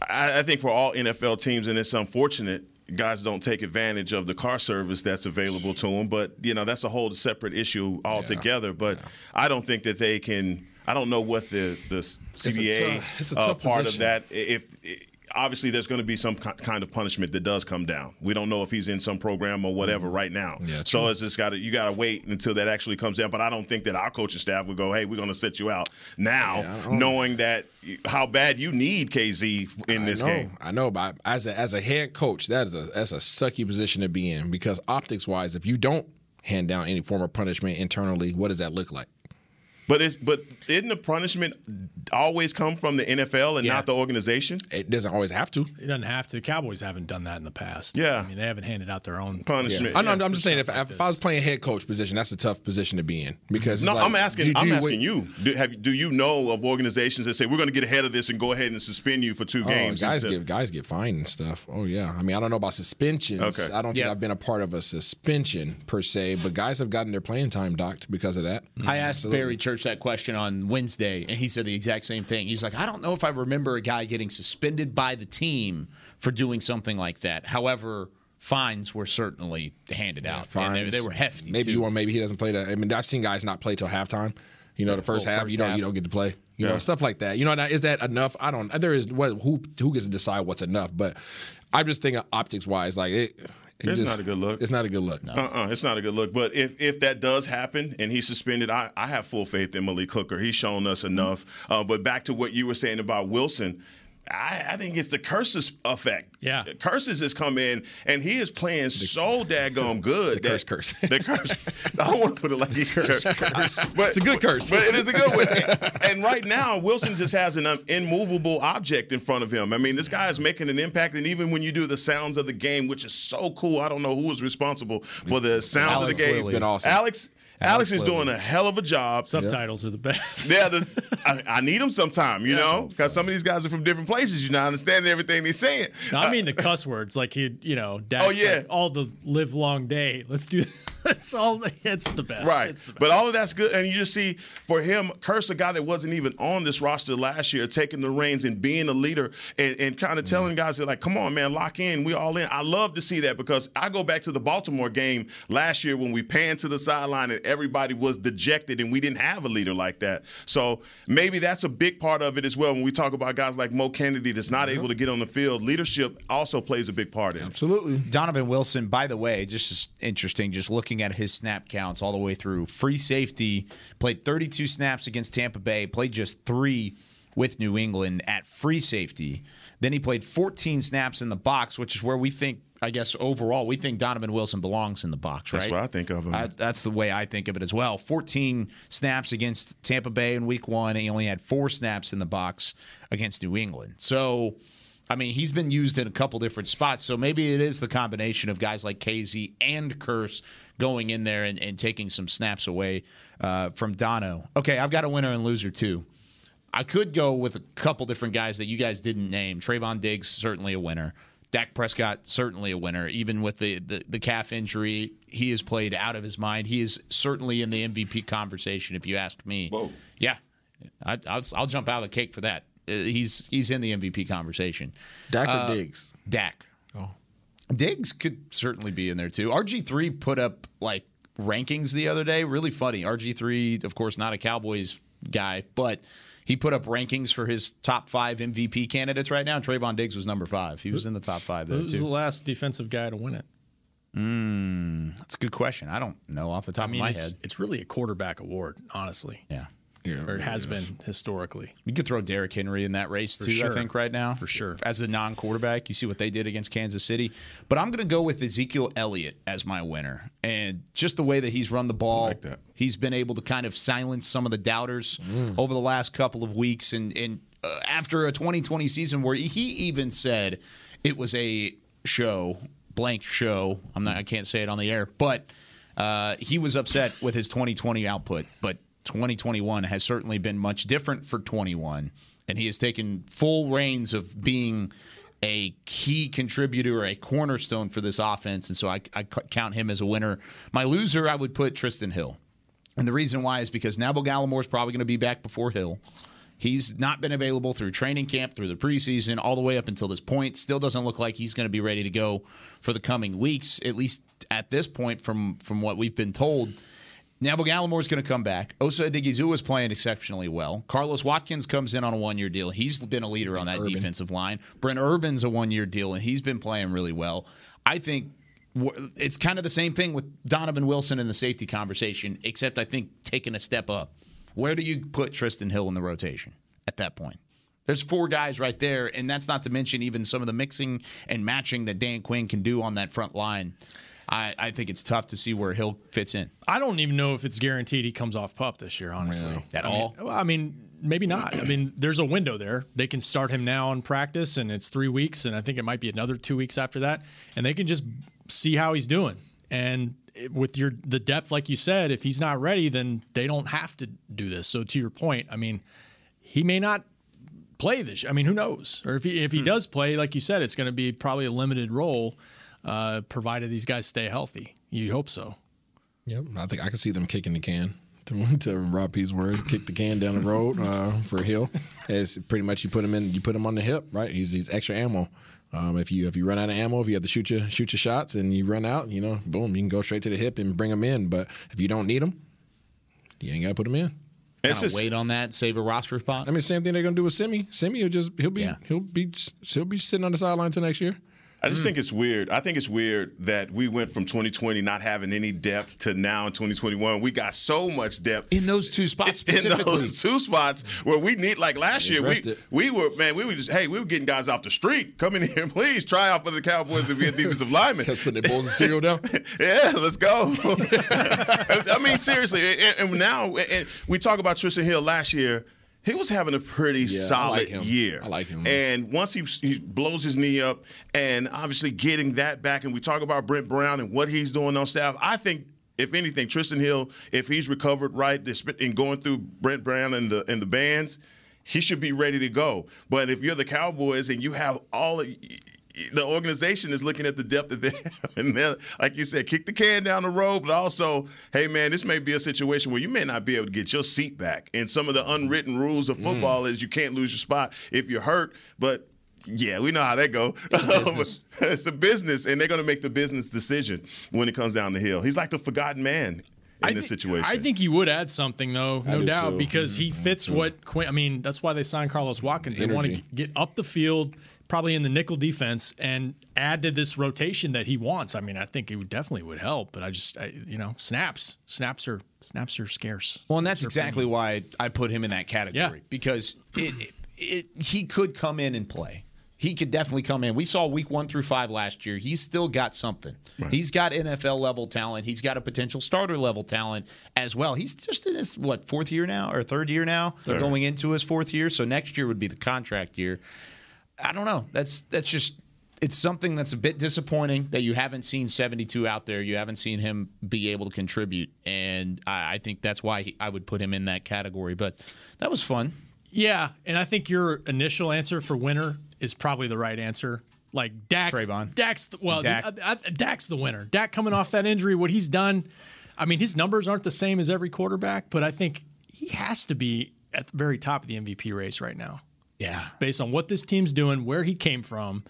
I, I think for all N F L teams, and it's unfortunate guys don't take advantage of the car service that's available to them. But you know that's a whole separate issue altogether. Yeah. But yeah. I don't think that they can. I don't know what the the C B A it's a tough, it's a uh, part position. Of that if. if Obviously, there's going to be some kind of punishment that does come down. We don't know if he's in some program or whatever right now. Yeah, so it's just got to you got to wait until that actually comes down. But I don't think that our coaching staff would go, "Hey, we're going to set you out now," yeah, knowing that how bad you need K Z in I this know, game. I know, but as a, as a head coach, that is a that's a sucky position to be in, because optics wise, if you don't hand down any form of punishment internally, what does that look like? But it's but isn't the punishment always come from the N F L and yeah. not the organization? It doesn't always have to. It doesn't have to. The Cowboys haven't done that in the past. Yeah, I mean they haven't handed out their own punishment. Yeah. Yeah. I'm, I'm just saying if, like if I was playing head coach position, that's a tough position to be in, because no, like, I'm asking. Do, do I'm you asking wait, you. Do, have, do you know of organizations that say we're going to get ahead of this and go ahead and suspend you for two oh, games? Guys get guys get fined and stuff. Oh yeah, I mean I don't know about suspensions. Okay. I don't think yeah. I've been a part of a suspension per se, but guys have gotten their playing time docked because of that. Mm-hmm. I asked Barry Church that question on Wednesday, and he said the exact same thing. He's like, I don't know if I remember a guy getting suspended by the team for doing something like that. However, fines were certainly handed yeah, out, fines. and they, they were hefty. Maybe you want, maybe he doesn't play that. I mean, I've seen guys not play till halftime. You know, the first oh, half, first you don't half. you don't get to play. You yeah. know, stuff like that. You know, now, is that enough? I don't. There is what who who gets to decide what's enough. But I'm just thinking optics wise, like it. It it's just, not a good look. It's not a good look. No. Uh-uh, it's not a good look. But if, if that does happen and he's suspended, I, I have full faith in Malik Hooker. He's shown us enough. Uh, but back to what you were saying about Wilson, I, I think it's the Curses effect. Yeah, Curses has come in, and he is playing the, so daggone good. The that, curse, curse. The curse. I don't want to put it like he curse. curse. But, it's a good curse. But it is a good one. And right now, Wilson just has an immovable object in front of him. I mean, this guy is making an impact, and even when you do the sounds of the game, which is so cool, I don't know who was responsible for the sounds Alex of the game. Alex has been awesome. Alex. Alex Absolutely. is doing a hell of a job. Subtitles yep. are the best. Yeah, the, I, I need them sometime, you yeah, know, because some of these guys are from different places. You're not understanding everything they're saying. No, I mean the cuss words, like he, you know, Dak oh yeah, like, all the live long day. Let's do. That's all. It's the best. Right. It's the best. But all of that's good, and you just see for him, Curse, a guy that wasn't even on this roster last year, taking the reins and being a leader and, and kind of mm. telling guys that like, come on, man, lock in. We all in. I love to see that, because I go back to the Baltimore game last year when we panned to the sideline and everybody was dejected and we didn't have a leader like that. So maybe that's a big part of it as well. When we talk about guys like Mo Canady that's not mm-hmm. able to get on the field, leadership also plays a big part in Absolutely. it. Absolutely. Donovan Wilson, by the way, just is interesting, just looking at his snap counts all the way through. Free safety, played thirty-two snaps against Tampa Bay, played just three with New England at free safety. Then he played fourteen snaps in the box, which is where we think, I guess, overall, we think Donovan Wilson belongs in the box, right? That's what I think of him. I, that's the way I think of it as well. fourteen snaps against Tampa Bay in week one, and he only had four snaps in the box against New England. So, I mean, he's been used in a couple different spots, so maybe it is the combination of guys like Casey and Curse going in there and, and taking some snaps away uh, from Dono. Okay, I've got a winner and loser, too. I could go with a couple different guys that you guys didn't name. Trayvon Diggs, certainly a winner. Dak Prescott, certainly a winner. Even with the, the, the calf injury, he has played out of his mind. He is certainly in the M V P conversation, if you ask me. Whoa. Yeah, I, I'll, I'll jump out of the cake for that. He's he's in the M V P conversation. Dak or uh, Diggs? Dak. Oh, Diggs could certainly be in there, too. R G three put up, like, rankings the other day. Really funny. R G three, of course, not a Cowboys guy, but he put up rankings for his top five M V P candidates right now. Trayvon Diggs was number five. He was in the top five there, Who's too. Who's the last defensive guy to win it? Mm, that's a good question. I don't know off the top I mean, of my it's, head. It's really a quarterback award, honestly. Yeah. Yeah, or it has yeah. been historically. You could throw Derrick Henry in that race, for too, sure. I think, right now. For sure. As a non-quarterback, you see what they did against Kansas City. But I'm going to go with Ezekiel Elliott as my winner. And just the way that he's run the ball, I like that. He's been able to kind of silence some of the doubters mm. over the last couple of weeks. And, and uh, after a twenty twenty season where he even said it was a show, blank show. I'm not, I can't say it on the air. But uh, he was upset with his twenty twenty output. But twenty twenty-one has certainly been much different for twenty-one, and he has taken full reins of being a key contributor, a cornerstone for this offense, and so I, I count him as a winner. My loser, I would put Tristan Hill, and the reason why is because Neville Gallimore is probably going to be back before Hill. He's not been available through training camp, through the preseason, all the way up until this point. Still doesn't look like he's going to be ready to go for the coming weeks, at least at this point from, from what we've been told. Neville Gallimore is going to come back. Osa Odighizuwa is playing exceptionally well. Carlos Watkins comes in on a one-year deal. He's been a leader on that Urban. defensive line. Brent Urban's a one-year deal, and he's been playing really well. I think it's kind of the same thing with Donovan Wilson in the safety conversation, except I think taking a step up. Where do you put Tristan Hill in the rotation at that point? There's four guys right there, and that's not to mention even some of the mixing and matching that Dan Quinn can do on that front line. I, I think it's tough to see where Hill fits in. I don't even know if it's guaranteed he comes off PUP this year, honestly. Really? At I all? Mean, I mean, maybe not. I mean, there's a window there. They can start him now in practice, and it's three weeks, and I think it might be another two weeks after that, and they can just see how he's doing. And with your the depth, like you said, if he's not ready, then they don't have to do this. So to your point, I mean, he may not play this. I mean, who knows? Or if he, if he hmm. does play, like you said, it's going to be probably a limited role. Uh, provided these guys stay healthy. You hope so. Yep. I think I can see them kicking the can, to, to Rob P's words, kick the can down the road uh, for Hill. As pretty much you put him in, you put him on the hip, right? He's, he's extra ammo. Um, if you if you run out of ammo, if you have to shoot your shoot your shots and you run out, you know, boom, you can go straight to the hip and bring him in. But if you don't need him, you ain't got to put him in. Kind of wait on that, save a roster spot. I mean, same thing they're gonna do with Simi. Simi will just he'll be yeah. he'll be he'll be sitting on the sideline until next year. I just mm. think it's weird. I think it's weird that we went from twenty twenty not having any depth to now in twenty twenty-one. We got so much depth. In those two spots specifically. In those two spots where we need, like last year, we it. we were, man, we were just, hey, we were getting guys off the street. Come in here and please try out for the Cowboys and be a defensive lineman. Let's put their bowls of cereal down. Yeah, let's go. I mean, seriously. And, and now, and we talk about Tristan Hill last year. He was having a pretty yeah, solid I like year. I like him. Man. And once he, he blows his knee up and obviously getting that back, and we talk about Brent Brown and what he's doing on staff, I think, if anything, Tristan Hill, if he's recovered right and going through Brent Brown and the, and the bands, he should be ready to go. But if you're the Cowboys and you have all – the organization is looking at the depth that they have, and then, like you said, kick the can down the road, but also, hey, man, this may be a situation where you may not be able to get your seat back. And some of the unwritten rules of football mm. is you can't lose your spot if you're hurt, but, yeah, we know how that goes. It's a business. It's a business, and they're going to make the business decision when it comes down the hill. He's like the forgotten man. In I this think, situation. I think he would add something, though, no doubt, too. because mm-hmm. he fits mm-hmm. what Quinn. I mean, that's why they signed Carlos Watkins. The they energy. want to get up the field, probably in the nickel defense, and add to this rotation that he wants. I mean, I think it would definitely would help, but I just, I, you know, snaps. Snaps are snaps are scarce. Well, and that's exactly why I put him in that category, yeah. because it, it, it, he could come in and play. He could definitely come in. We saw week one through five last year. He's still got something. Right. He's got N F L-level talent. He's got a potential starter-level talent as well. He's just in his, what, fourth year now or third year now? They're going into his fourth year, so next year would be the contract year. I don't know. That's that's just – it's something that's a bit disappointing that you haven't seen seventy-two out there. You haven't seen him be able to contribute, and I, I think that's why he, I would put him in that category. But that was fun. Yeah, and I think your initial answer for winner – is probably the right answer. Like Dak's, Trayvon. Dak's well, Dak. I, I, Dak's the winner. Dak coming off that injury, what he's done. I mean, his numbers aren't the same as every quarterback, but I think he has to be at the very top of the M V P race right now. Yeah, based on what this team's doing, where he came from,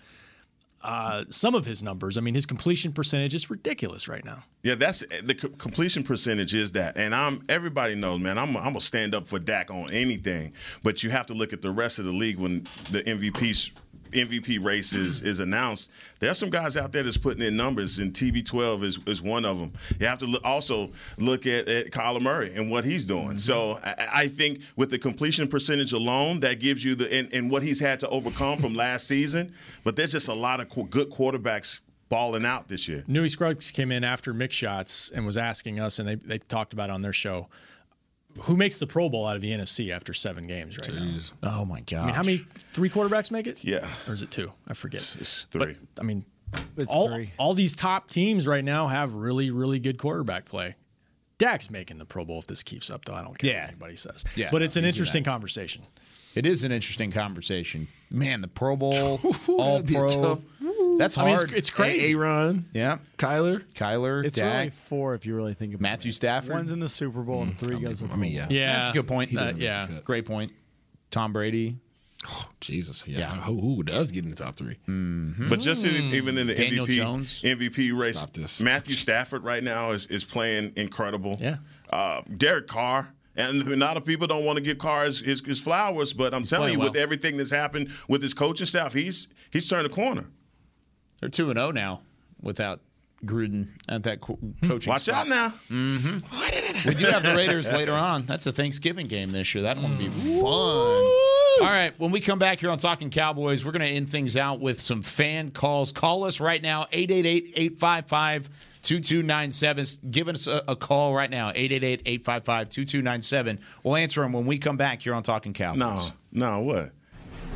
uh, some of his numbers. I mean, his completion percentage is ridiculous right now. Yeah, that's the co- completion percentage is that, and I'm everybody knows, man. I'm I'm gonna stand up for Dak on anything, but you have to look at the rest of the league when the M V P M V P race is, is announced. There's some guys out there that's putting in numbers, and T B twelve is, is one of them. You have to look, also look at, at Kyler Murray and what he's doing. Mm-hmm. So I, I think with the completion percentage alone, that gives you the and, and what he's had to overcome from last season. But there's just a lot of co- good quarterbacks balling out this year. Newey Scruggs came in after Mix Shots and was asking us, and they, they talked about it on their show, who makes the Pro Bowl out of the N F C after seven games right Jeez. now? Oh, my gosh. I mean, how many – three quarterbacks make it? Yeah. Or is it two? I forget. It's, it's three. But, I mean, it's all, three. all these top teams right now have really, really good quarterback play. Dak's making the Pro Bowl if this keeps up, though. I don't care yeah. what anybody says. Yeah, but it's an interesting that. conversation. It is an interesting conversation. Man, the Pro Bowl, All-Pro – that's hard. I mean, it's, it's crazy. Aaron. Yeah. Kyler. Kyler. It's Dak. Really four if you really think about it. Matthew Stafford. One's in the Super Bowl mm, and three goes with I mean, yeah. yeah. That's a good point. Uh, yeah. Great point. Tom Brady. Oh, Jesus. Yeah. yeah. Who, who does get in the top three? Mm-hmm. But just in, even in the M V P, M V P race, Matthew Stafford right now is, is playing incredible. Yeah. Uh, Derek Carr. And a lot of people don't want to give Carr his, his, his flowers, but I'm he's telling you, well. with everything that's happened with his coaching staff, he's he's turned a corner. They're two and oh now without Gruden at that co- coaching Watch spot. out now. Mm-hmm. We do have the Raiders later on. That's a Thanksgiving game this year. That one will be fun. All right, when we come back here on Talking Cowboys, we're going to end things out with some fan calls. Call us right now, eight eight eight, eight five five, two two nine seven. Give us a, a call right now, eight eight eight, eight five five, two two nine seven. We'll answer them when we come back here on Talking Cowboys. No, no, what?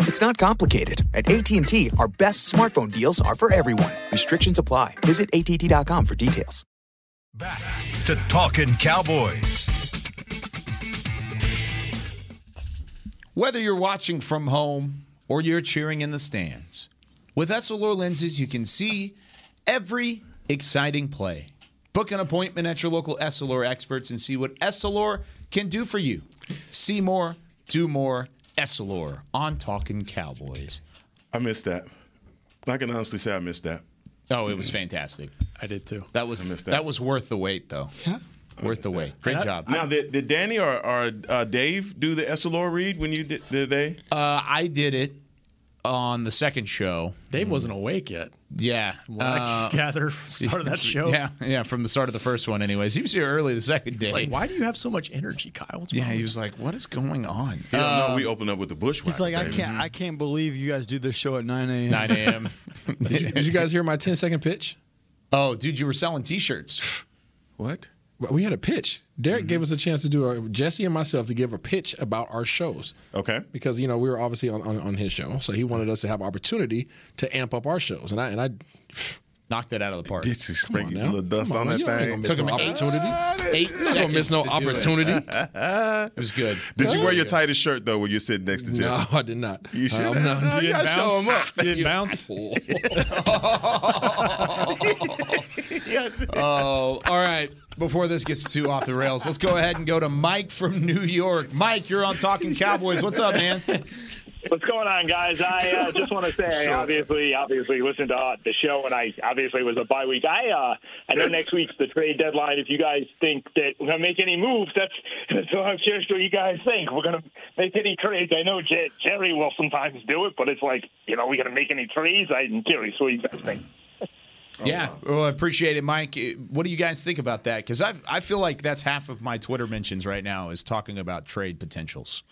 It's not complicated. At A T and T, our best smartphone deals are for everyone. Restrictions apply. Visit A T T dot com for details. Back to Talkin' Cowboys. Whether you're watching from home or you're cheering in the stands, with Essilor lenses, you can see every exciting play. Book an appointment at your local Essilor experts and see what Essilor can do for you. See more, do more, Essilor on Talkin' Cowboys. I missed that. I can honestly say I missed that. Oh, it was fantastic. I did too. That was that. that was worth the wait, though. Yeah. Worth the wait. Great I, job. Now, did, did Danny or, or uh, Dave do the Essilor read when you did? Did they? Uh, I did it on the second show. Dave wasn't awake yet. Yeah. Well, uh, I just gather from the start of that show. Yeah, yeah, from the start of the first one anyways. He was here early the second day. He's like, why do you have so much energy, Kyle? What's yeah, he was like, what is going on? Yeah, uh, no, we opened up with the bushwhacker. He's like, I can't, mm-hmm. I can't believe you guys do this show at nine a.m. nine a.m. did, you, did you guys hear my ten-second pitch? Oh, dude, you were selling T-shirts. What? We had a pitch. Derek mm-hmm. gave us a chance to do a, Jesse and myself to give a pitch about our shows. Okay. Because, you know, we were obviously on, on, on his show, so he wanted us to have opportunity to amp up our shows. And I and I knocked it out of the park. Did you sprinkle a little dust on, on that thing? It took him no eight, opportunity. eight seconds. Don't miss no opportunity. It. it was good. Did you wear your tightest shirt, though, when you're sitting next to Jesse? No, I did not. You should. Um, no, no, you didn't show him up. You didn't bounce. Oh, all right. Before this gets too off the rails, let's go ahead and go to Mike from New York. Mike, you're on Talking Cowboys. What's up, man? What's going on, guys? I uh, just want to say, I obviously, obviously listened to uh, the show, and I obviously it was a bye week. I uh, I know next week's the trade deadline. If you guys think that we're going to make any moves, that's, that's what I'm curious what you guys think. We're going to make any trades. I know Jer- Jerry will sometimes do it, but it's like, you know, we're going to make any trades. I'm curious what you guys think. Oh, yeah, wow. Well, I appreciate it, Mike. What do you guys think about that? Because I I feel like that's half of my Twitter mentions right now is talking about trade potentials.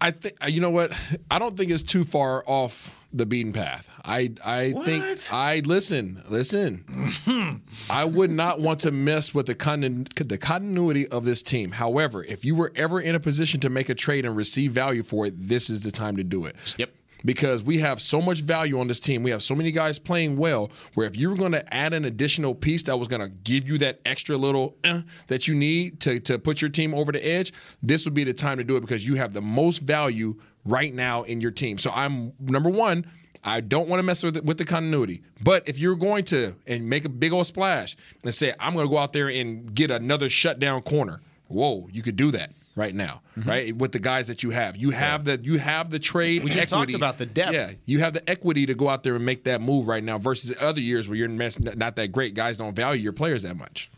I think you know what? I don't think it's too far off the beaten path. I I what? think I listen, listen. I would not want to mess with the con- the continuity of this team. However, if you were ever in a position to make a trade and receive value for it, this is the time to do it. Yep. Because we have so much value on this team. We have so many guys playing well, where if you were going to add an additional piece that was going to give you that extra little uh, that you need to, to put your team over the edge, this would be the time to do it because you have the most value right now in your team. So I'm, number one, I don't want to mess with the, with the continuity. But if you're going to and make a big old splash and say, I'm going to go out there and get another shutdown corner, whoa, you could do that. Right now, mm-hmm. right with the guys that you have, you have yeah. the you have the trade. We just equity. talked about the depth. Yeah, you have the equity to go out there and make that move right now versus other years where you're not that great. Guys don't value your players that much.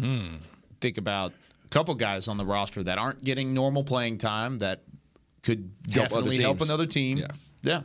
Mm. Think about a couple guys on the roster that aren't getting normal playing time that could help definitely help another team. Yeah. yeah.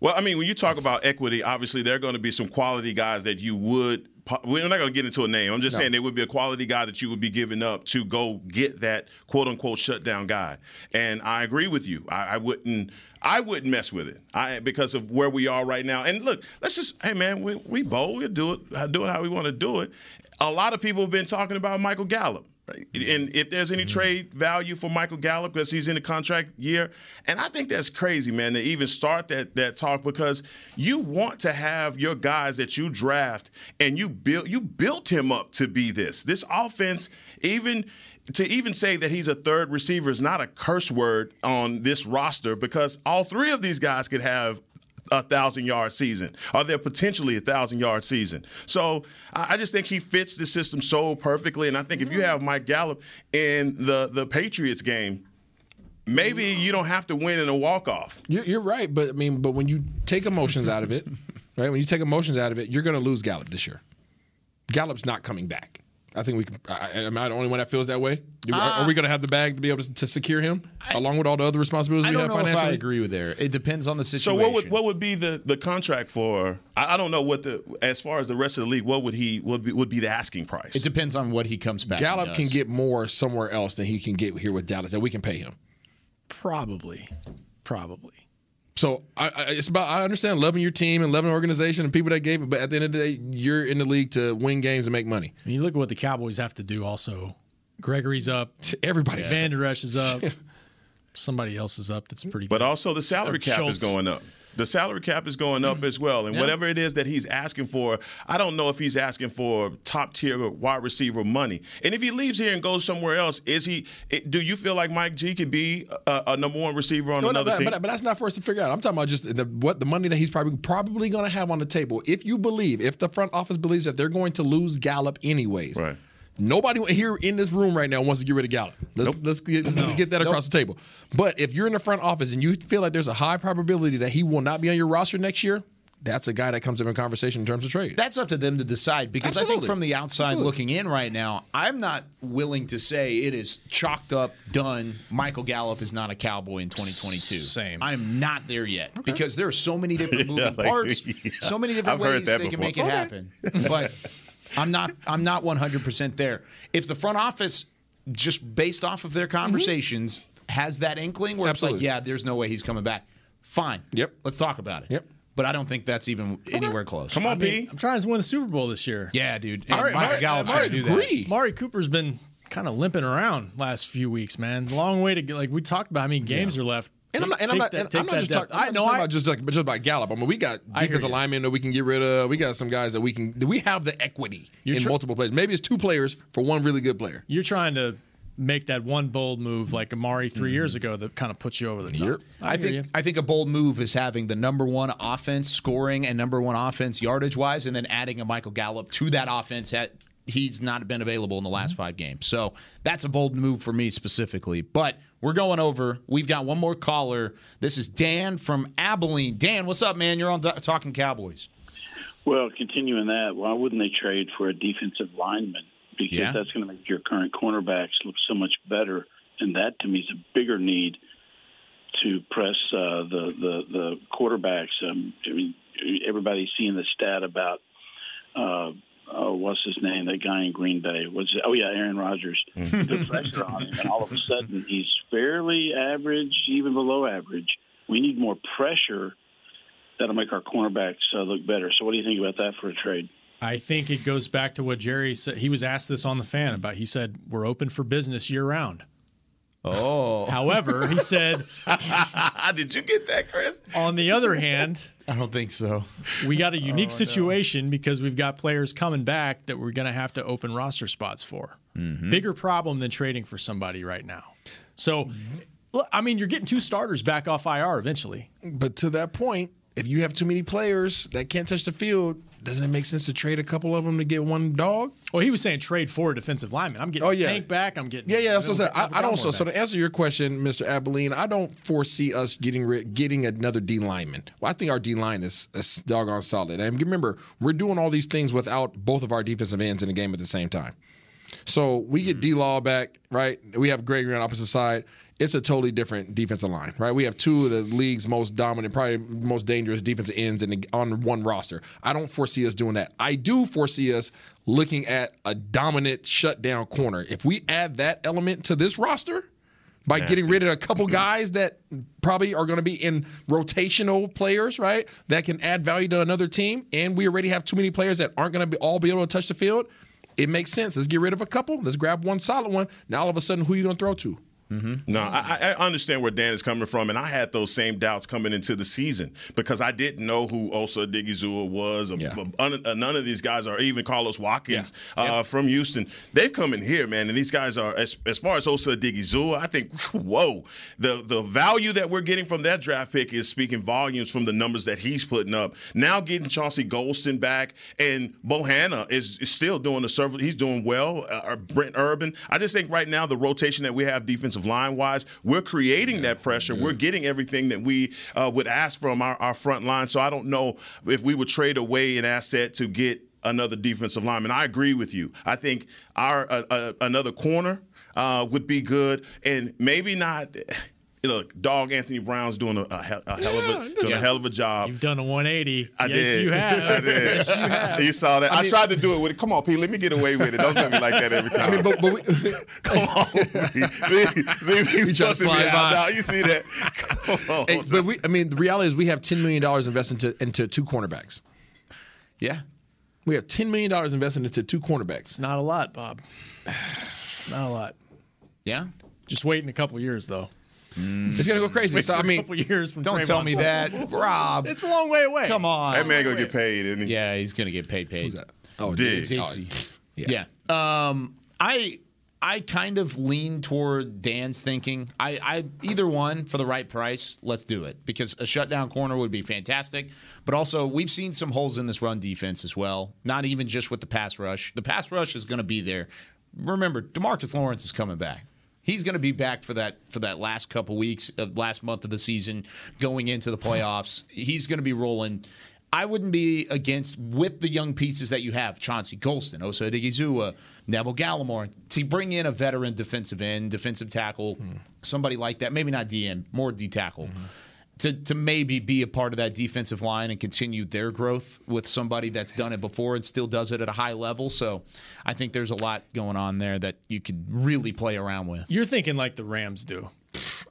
Well, I mean, when you talk about equity, obviously there are going to be some quality guys that you would. We're not going to get into a name. I'm just no. saying there would be a quality guy that you would be giving up to go get that quote-unquote shutdown guy. And I agree with you. I, I wouldn't I wouldn't mess with it I because of where we are right now. And, look, let's just – hey, man, we, we bold. We'll do it, do it how we want to do it. A lot of people have been talking about Michael Gallup. Right? And if there's any mm-hmm. trade value for Michael Gallup because he's in the contract year. And I think that's crazy, man, to even start that that talk because you want to have your guys that you draft and you build you built him up to be this. This offense, even to even say that he's a third receiver is not a curse word on this roster because all three of these guys could have a thousand-yard season, or they're potentially a thousand-yard season. So I just think he fits the system so perfectly, and I think if you have Mike Gallup in the, the Patriots game, maybe you don't have to win in a walk-off. You're, you're right, but I mean, but when you take emotions out of it, right? When you take emotions out of it, you're going to lose Gallup this year. Gallup's not coming back. I think we can. I, am I the only one that feels that way? Do, uh, are, are we going to have the bag to be able to, to secure him, I, along with all the other responsibilities I we have financially? I don't know if I agree with there. It depends on the situation. So what would what would be the, the contract for? I, I don't know what the as far as the rest of the league. What would he would be, would be the asking price? It depends on what he comes back. Gallup can get more somewhere else than he can get here with Dallas that we can pay him. Probably, probably. So I, I, it's about I understand loving your team and loving organization and people that gave it, but at the end of the day, you're in the league to win games and make money. I mean, you look at what the Cowboys have to do. Also, Gregory's up. Everybody's Van Der Esch is up. Somebody else is up. That's pretty. But big. Also, the salary cap Schultz. is going up. The salary cap is going up as well. And yeah. whatever it is that he's asking for, I don't know if he's asking for top-tier wide receiver money. And if he leaves here and goes somewhere else, is he? It, do you feel like Mike G could be a, a number one receiver on no, another no, but, team? But, but that's not for us to figure out. I'm talking about just the, what the money that he's probably probably going to have on the table. If you believe, if the front office believes that they're going to lose Gallup anyways. Right. Nobody here in this room right now wants to get rid of Gallup. Let's, nope. let's, get, let's no. get that across nope. the table. But if you're in the front office and you feel like there's a high probability that he will not be on your roster next year, that's a guy that comes up in conversation in terms of trade. That's up to them to decide because Absolutely. I think from the outside Absolutely. looking in right now, I'm not willing to say it is chalked up, done. Michael Gallup is not a Cowboy in twenty twenty-two. Same. I'm not there yet okay. because there are so many different moving yeah, like, parts, yeah. so many different I've ways they before. can make it okay. happen. But I'm not I'm not one hundred percent there. If the front office, just based off of their conversations, mm-hmm. has that inkling where Absolutely. it's like, yeah, there's no way he's coming back, fine. Yep. Let's talk about it. Yep. But I don't think that's even Come anywhere on. close. Come on, I mean, P. I'm trying to win the Super Bowl this year. Yeah, dude. Mari, Michael Gallup's going to do that. Mari Cooper's been kind of limping around last few weeks, man. Long way to get. Like we talked about how many games yeah. are left. And I'm not, and I'm not, that, and I'm not just talking. I know talking I, about just like just about Gallup. I mean, we got defensive linemen that we can get rid of. We got some guys that we can. We have the equity You're in tr- multiple players. Maybe it's two players for one really good player. You're trying to make that one bold move like Amari three mm-hmm. years ago that kind of puts you over the top. Yep. I, I think you. I think a bold move is having the number one offense scoring and number one offense yardage wise, and then adding a Michael Gallup to that offense. At, he's not been available in the last five games. So that's a bold move for me specifically. But we're going over. We've got one more caller. This is Dan from Abilene. Dan, what's up, man? You're on Talking Cowboys. Well, continuing that, why wouldn't they trade for a defensive lineman? Because yeah. that's going to make your current cornerbacks look so much better. And that, to me, is a bigger need to press uh, the, the, the quarterbacks. Um, I mean, everybody's seeing the stat about uh, – Uh, what's his name? That guy in Green Bay. Was oh yeah, Aaron Rodgers. The pressure on him, and all of a sudden he's fairly average, even below average. We need more pressure. That'll make our cornerbacks uh, look better. So, what do you think about that for a trade? I think it goes back to what Jerry said. He was asked this on the fan about. He said we're open for business year round. Oh. However, he said, "Did you get that, Chris?" On the other hand, I don't think so. We got a unique oh, situation no. because we've got players coming back that we're going to have to open roster spots for. Mm-hmm. Bigger problem than trading for somebody right now. So, mm-hmm. I mean, you're getting two starters back off I R eventually. But to that point, if you have too many players that can't touch the field, doesn't it make sense to trade a couple of them to get one dog? Well, he was saying trade for a defensive lineman. I'm getting oh, yeah. Tank back. I'm getting yeah, yeah. That's what I'm saying. I don't. So, so to answer your question, Mister Abilene, I don't foresee us getting rid, getting another D lineman. Well, I think our D line is, is doggone solid. And remember, we're doing all these things without both of our defensive ends in the game at the same time. So we get mm-hmm. D Law back, right? We have Gregory on the opposite side. It's a totally different defensive line, right? We have two of the league's most dominant, probably most dangerous defensive ends in the, on one roster. I don't foresee us doing that. I do foresee us looking at a dominant shutdown corner. If we add that element to this roster by Nasty. getting rid of a couple guys that probably are going to be in rotational players, right, that can add value to another team, and we already have too many players that aren't going to be all be able to touch the field, it makes sense. Let's get rid of a couple. Let's grab one solid one. Now all of a sudden, who are you going to throw to? Mm-hmm. No, I, I understand where Dan is coming from, and I had those same doubts coming into the season because I didn't know who Osa Odighizuwa was. Or, yeah. or none of these guys are, even Carlos Watkins yeah. uh, yep. from Houston. They've come in here, man, and these guys are, as, as far as Osa Odighizuwa, I think, whoa, the, the value that we're getting from that draft pick is speaking volumes from the numbers that he's putting up. Now getting Chauncey Golston back, and Bohanna is, is still doing the service. He's doing well, uh, Brent Urban. I just think right now the rotation that we have defensive line-wise, we're creating yeah. that pressure. Yeah. We're getting everything that we uh, would ask from our, our front line. So I don't know if we would trade away an asset to get another defensive lineman. I agree with you. I think our uh, uh, another corner uh, would be good, and maybe not – Look, dog Anthony Brown's doing a, a, hell, a, hell, yeah, of a, doing yeah. a hell of a job. You've done a one eighty. I yes, did. You have. I did. Yes, you have. You saw that. I, I mean, tried to do it with it. Come on, P. Let me get away with it. Don't tell me like that every time. I mean, but, but we, come on. See, we just slide by. You see that? Come on. Hey, but we, I mean, the reality is we have ten million dollars invested into, into two cornerbacks. Yeah. We have ten million dollars invested into two cornerbacks. It's not a lot, Bob. Not a lot. Yeah? Just waiting a couple years, though. Mm. It's going to go crazy. So, I mean, a couple years from don't Trayvon tell me that, Rob. It's a long way away. Come on. That man going to get paid, isn't he? Yeah, he's going to get paid. paid. Who's that? Oh, Diggs. Diggs. Yeah. yeah. Um, I I kind of lean toward Dan's thinking. I, I either one for the right price, let's do it. Because a shutdown corner would be fantastic. But also, we've seen some holes in this run defense as well. Not even just with the pass rush. The pass rush is going to be there. Remember, DeMarcus Lawrence is coming back. He's going to be back for that for that last couple weeks, uh, last month of the season, going into the playoffs. He's going to be rolling. I wouldn't be against, with the young pieces that you have, Chauncey Golston, Osa Odighizuwa, Neville Gallimore, to bring in a veteran defensive end, defensive tackle, mm. somebody like that. Maybe not D N, more D-tackle. Mm-hmm. To to maybe be a part of that defensive line and continue their growth with somebody that's done it before and still does it at a high level. So I think there's a lot going on there that you could really play around with. You're thinking like the Rams do.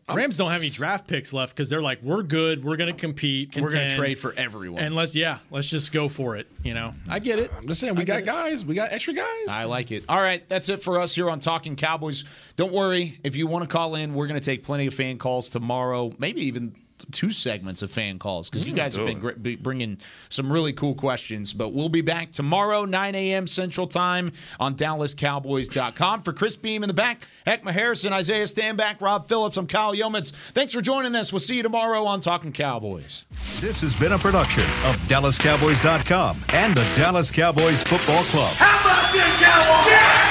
Rams don't have any draft picks left because they're like, we're good, we're going to compete, contend, we're going to trade for everyone. And let's, yeah, let's just go for it, you know. I get it. I'm just saying, we got it. guys. We got extra guys. I like it. All right, that's it for us here on Talking Cowboys. Don't worry. If you want to call in, we're going to take plenty of fan calls tomorrow, maybe even two segments of fan calls because you guys have been great, bringing some really cool questions. But we'll be back tomorrow, nine a.m. Central Time on Dallas Cowboys dot com. For Chris Beam in the back, Heckma Harrison, Isaiah Stanback, Rob Phillips, I'm Kyle Youmans. Thanks for joining us. We'll see you tomorrow on Talking Cowboys. This has been a production of Dallas Cowboys dot com and the Dallas Cowboys Football Club. How about this, Cowboys? Yeah!